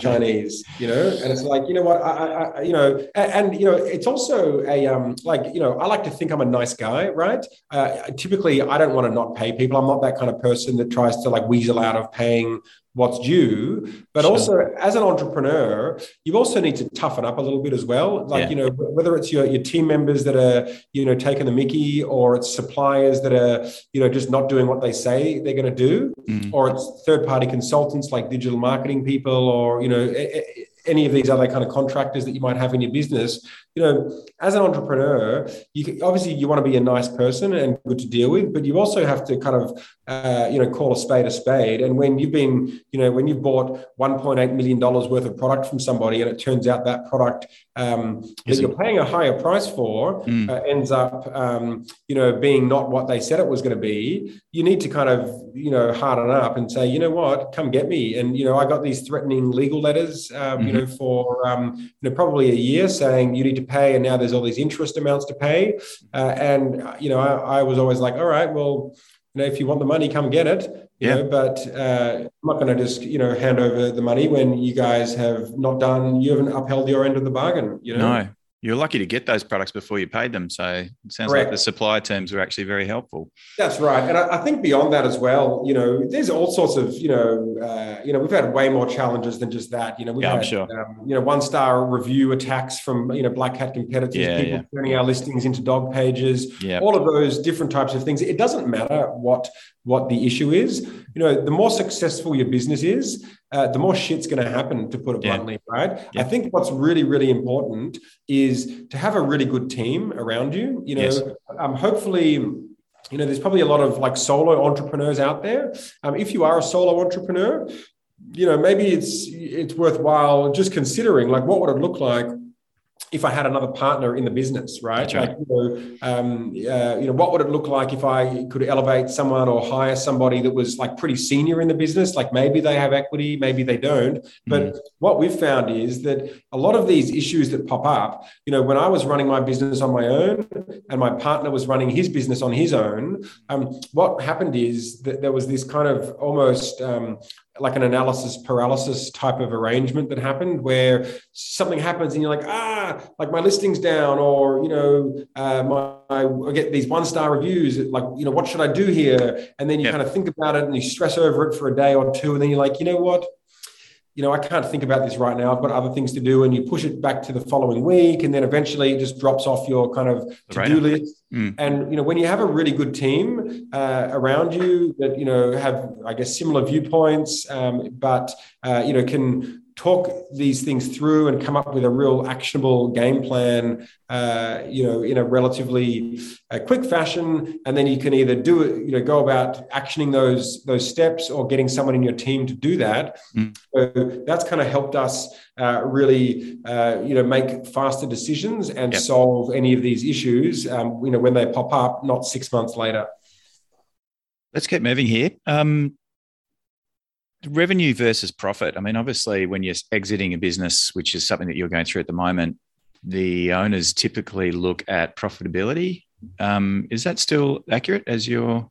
Chinese, you know, and it's like, you know what, I, I you know, and, and, you know, it's also a, um, like, you know, I like to think I'm a nice guy, right? Uh, typically, I don't want to not pay people. I'm not that kind of person that tries to like weasel out of paying what's due, but sure. also as an entrepreneur, you also need to toughen up a little bit as well. Like, yeah. you know, whether it's your, your team members that are, you know, taking the mickey, or it's suppliers that are, you know, just not doing what they say they're going to do, mm. or it's third party consultants like digital marketing people, or, you know, any of these other kind of contractors that you might have in your business. You know, as an entrepreneur, you can, obviously you want to be a nice person and good to deal with, but you also have to kind of, uh, you know, call a spade a spade. And when you've been, you know, when you've bought one point eight million dollars worth of product from somebody, and it turns out that product um, that you're paying a higher price for mm. uh, ends up, um, you know, being not what they said it was going to be, you need to kind of, you know, harden up and say, you know what, come get me. And, you know, I got these threatening legal letters, um, mm-hmm. you know, for, um, you know, probably a year saying you need to pay, and now there's all these interest amounts to pay, uh, and you know I, I was always like, all right, well, you know, if you want the money, come get it, you yeah. know, but uh, I'm not going to just, you know, hand over the money when you guys have not done, you haven't upheld your end of the bargain, you know. No, you're lucky to get those products before you paid them, so it sounds Correct. Like the supply teams were actually very helpful. That's right, and I, I think beyond that as well, you know, there's all sorts of, you know, uh, you know, we've had way more challenges than just that. You know, we've yeah, had, I'm sure. um, you know, one-star review attacks from, you know, black hat competitors, yeah, people yeah. turning our listings into dog pages, yep. all of those different types of things. It doesn't matter what what the issue is. You know, the more successful your business is, uh, the more shit's going to happen, to put it yeah. bluntly, right? Yeah. I think what's really, really important is to have a really good team around you. You know, yes. um, hopefully, you know, there's probably a lot of like solo entrepreneurs out there. Um, if you are a solo entrepreneur, you know, maybe it's it's worthwhile just considering like, what would it look like if I had another partner in the business, right? That's right. Like, you know, um, uh, you know, what would it look like if I could elevate someone or hire somebody that was like pretty senior in the business? Like maybe they have equity, maybe they don't. But mm. what we've found is that a lot of these issues that pop up, you know, when I was running my business on my own and my partner was running his business on his own, um, what happened is that there was this kind of almost um, like an analysis paralysis type of arrangement that happened, where something happens and you're like, ah, like my listing's down, or, you know, uh, my, I get these one-star reviews, like, you know, what should I do here? And then you yeah. kind of think about it and you stress over it for a day or two. And then you're like, you know what? You know, I can't think about this right now. I've got other things to do. And you push it back to the following week. And then eventually it just drops off your kind of to-do right. list. Mm. And, you know, when you have a really good team uh, around you that, you know, have, I guess, similar viewpoints, um, but, uh, you know, can talk these things through and come up with a real actionable game plan, uh, you know, in a relatively uh, quick fashion. And then you can either do it, you know, go about actioning those those steps, or getting someone in your team to do that. Mm. So that's kind of helped us uh, really, uh, you know, make faster decisions and yep. solve any of these issues, um, you know, when they pop up, not six months later. Let's keep moving here. Um- Revenue versus profit. I mean, obviously, when you're exiting a business, which is something that you're going through at the moment, the owners typically look at profitability. Um, is that still accurate as you're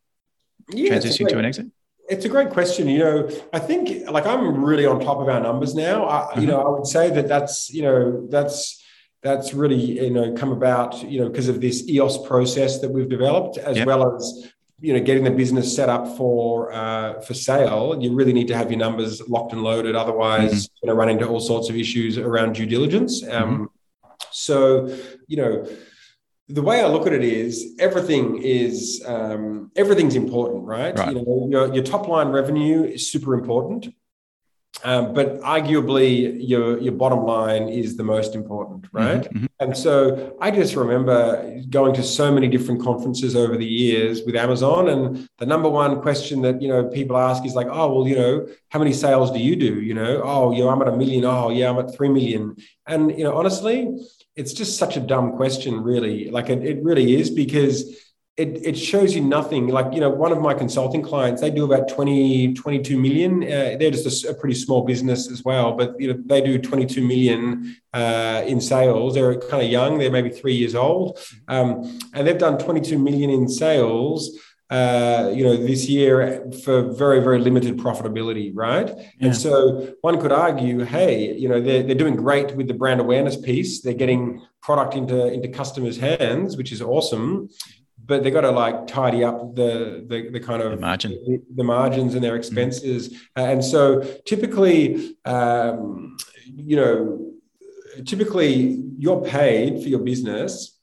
yeah, transitioning to an exit? It's a great question. You know, I think, like, I'm really on top of our numbers now. I, mm-hmm. You know, I would say that that's, you know, that's, That's really, you know, come about, you know, because of this E O S process that we've developed, as yep. well as, you know, getting the business set up for uh, for sale. You really need to have your numbers locked and loaded. Otherwise, mm-hmm. you're going to run into all sorts of issues around due diligence. Um, mm-hmm. So, you know, the way I look at it is everything is um, everything's important, right? right. You know, your, your top line revenue is super important. Um, but arguably your, your bottom line is the most important, right? Mm-hmm. And so I just remember going to so many different conferences over the years with Amazon, and the number one question that, you know, people ask is like, oh, well, you know, how many sales do you do? You know, oh, you know, I'm at a million. Oh, yeah, I'm at three million. And, you know, honestly, it's just such a dumb question, really. Like it, it really is, because It, it shows you nothing. Like, you know, one of my consulting clients, they do about twenty, twenty-two million. Uh, they're just a, a pretty small business as well, but, you know, they do twenty-two million uh, in sales. They're kind of young. They're maybe three years old. Um, and they've done twenty-two million in sales, uh, you know, this year for very, very limited profitability, right? Yeah. And so one could argue, hey, you know, they're, they're doing great with the brand awareness piece. They're getting product into, into customers' hands, which is awesome. but they've got to like tidy up the the, the kind of the margin, the, the margins and their expenses. Mm-hmm. And so typically, um, you know, typically you're paid for your business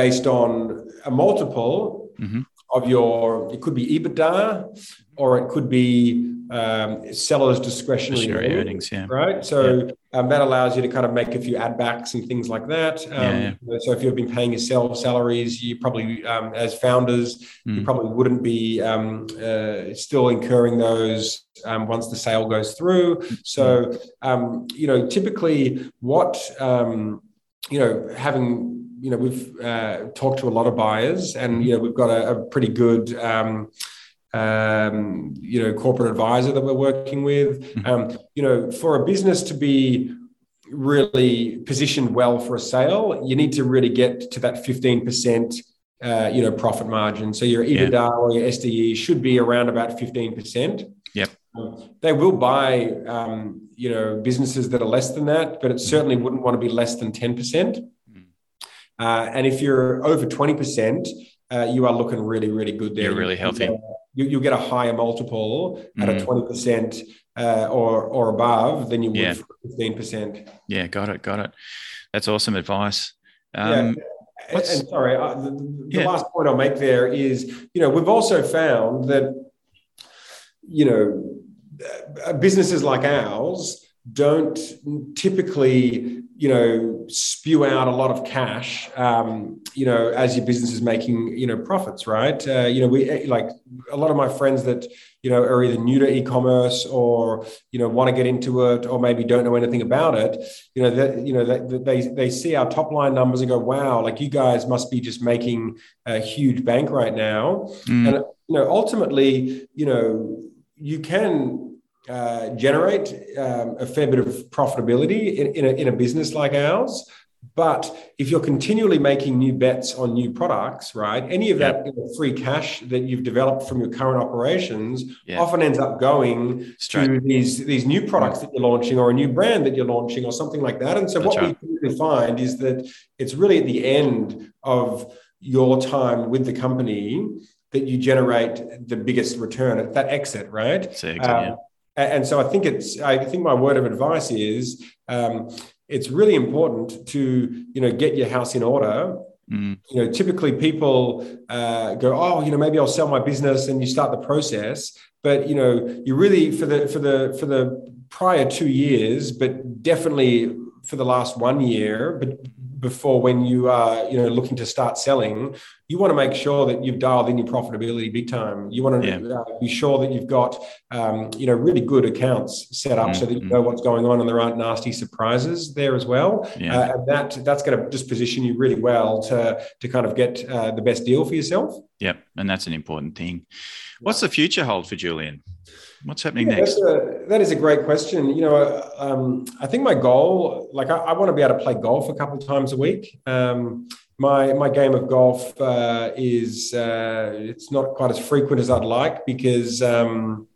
based on a multiple mm-hmm. of your, it could be EBITDA or it could be um, seller's discretionary earnings, earnings, yeah. Right? So yeah. um, that allows you to kind of make a few add backs and things like that. Um, yeah, yeah. So if you've been paying yourself salaries, you probably, um, as founders, mm. you probably wouldn't be um, uh, still incurring those um, once the sale goes through. So, um, you know, typically what, um, you know, having... You know, we've uh, talked to a lot of buyers and, you know, we've got a, a pretty good, um, um, you know, corporate advisor that we're working with. Mm-hmm. Um, you know, for a business to be really positioned well for a sale, you need to really get to that fifteen percent, uh, you know, profit margin. So your EBITDA yeah. or your S D E should be around about fifteen percent. Yep. Um, they will buy, um, you know, businesses that are less than that, but it certainly wouldn't want to be less than ten percent. Uh, and if you're over twenty percent, uh, you are looking really, really good there. You're really healthy. You, you'll get a higher multiple mm. at a twenty percent uh, or or above than you would yeah. for fifteen percent. Yeah, got it, got it. That's awesome advice. Um, yeah. And, and sorry, uh, the, the yeah. last point I'll make there is, you know, we've also found that, you know, businesses like ours don't typically, you know, spew out a lot of cash, um, you know, as your business is making, you know, profits, right? Uh, you know, we like a lot of my friends that, you know, are either new to e-commerce or, you know, want to get into it or maybe don't know anything about it. You know, that, you know, that they, they see our top line numbers and go, wow, like you guys must be just making a huge bank right now. Mm. And, you know, ultimately, you know, you can Uh, generate um, a fair bit of profitability in, in, a, in a business like ours. But if you're continually making new bets on new products, right, any of that yeah. free cash that you've developed from your current operations yeah. often ends up going Straight. to these, these new products that you're launching or a new brand that you're launching or something like that. And so That's what right. we really find is that it's really at the end of your time with the company that you generate the biggest return at that exit, right? That's the exit, um, yeah. And so I think it's, I think my word of advice is um, it's really important to, you know, get your house in order. Mm. You know, typically people uh, go, oh, you know, maybe I'll sell my business and you start the process. But, you know, you really for the, for the, for the prior two years, but definitely for the last one year, but before when you are, you know, looking to start selling, you want to make sure that you've dialed in your profitability big time. You want to yeah. uh, be sure that you've got, um, you know, really good accounts set up mm-hmm. so that you know what's going on and there aren't nasty surprises there as well. Yeah. Uh, and that that's going to just position you really well to to kind of get uh, the best deal for yourself. Yep, and that's an important thing. What's the future hold for Julian? What's happening yeah, next? A, that is a great question. You know, um, I think my goal, like I, I want to be able to play golf a couple of times a week. Um, my my game of golf uh, is uh, it's not quite as frequent as I'd like because um,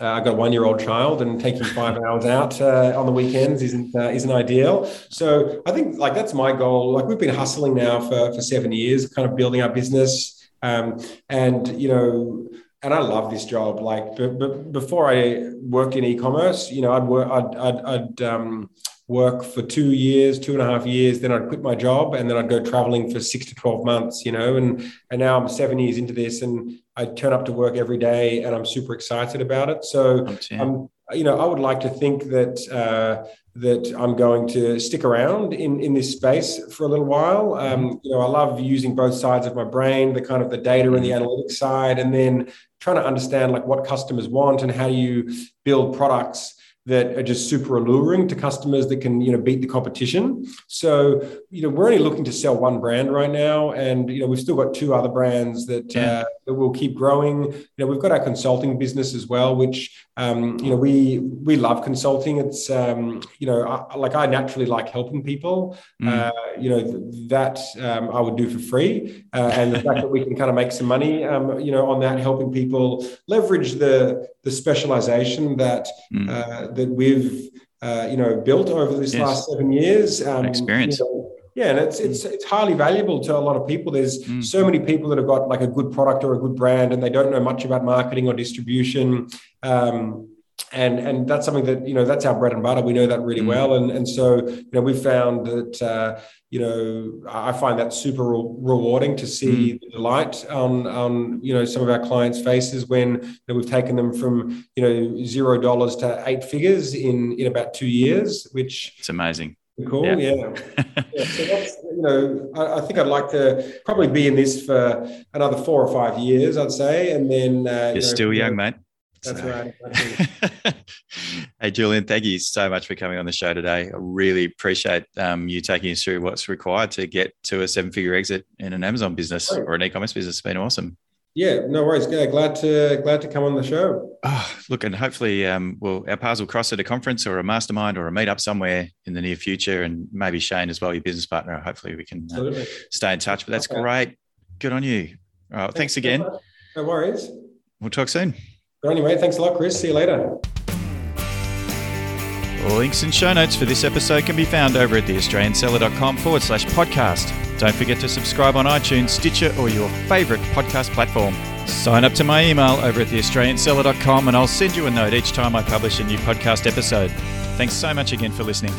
uh, I've got a one-year-old child and taking five hours out uh, on the weekends isn't uh, isn't ideal. So I think like that's my goal. Like we've been hustling now for for seven years, kind of building our business, um, and you know. And I love this job. Like, but, but before I worked in e-commerce, you know, I'd work, I'd, I'd, I'd um, work for two years, two and a half years. Then I'd quit my job, and then I'd go traveling for six to twelve months. You know, and and now I'm seven years into this, and I turn up to work every day, and I'm super excited about it. So, um, you know, I would like to think that uh, that I'm going to stick around in in this space for a little while. Um, you know, I love using both sides of my brain, the kind of the data and the analytics side, and then trying to understand like what customers want and how you build products that are just super alluring to customers that can, you know, beat the competition. So, you know, we're only looking to sell one brand right now. And, you know, we've still got two other brands that, yeah. uh, that will keep growing. You know, we've got our consulting business as well, which, um, you know, we, we love consulting. It's, um, you know, I, like I naturally like helping people, mm. uh, you know, th- that um, I would do for free. Uh, and the fact that we can kind of make some money, um, you know, on that, helping people leverage the, the specialization that, mm. uh, that we've, uh, you know, built over this yes. last seven years. Um, experience. You know, Yeah, and it's it's it's highly valuable to a lot of people. There's mm. so many people that have got like a good product or a good brand, and they don't know much about marketing or distribution. Um, and and that's something that, you know, that's our bread and butter. We know that really mm. well. And and so, you know, we've found that, uh, you know, I find that super re- rewarding to see mm. the light on, on, you know, some of our clients' faces when, you know, we've taken them from, you know, zero dollars to eight figures in, in about two years, which it's amazing. Cool. Yeah. yeah. yeah. So that's, you know, I, I think I'd like to probably be in this for another four or five years, I'd say. And then uh, you're you know, still young, you know, mate. That's so. right. Exactly. Hey, Julian, thank you so much for coming on the show today. I really appreciate um, you taking us through what's required to get to a seven figure exit in an Amazon business Great. or an e-commerce business. It's been awesome. Yeah, no worries. Yeah, glad to glad to come on the show. Oh, look, and hopefully, um, well, our paths will cross at a conference or a mastermind or a meetup somewhere in the near future, and maybe Shane as well, your business partner. Hopefully, we can uh, stay in touch. But that's okay. Great. Good on you. All right, thanks, thanks again. So no worries. We'll talk soon. But anyway, thanks a lot, Chris. See you later. Links and show notes for this episode can be found over at theaustralianseller.com forward slash podcast. Don't forget to subscribe on iTunes, Stitcher, or your favourite podcast platform. Sign up to my email over at the australian seller dot com and I'll send you a note each time I publish a new podcast episode. Thanks so much again for listening.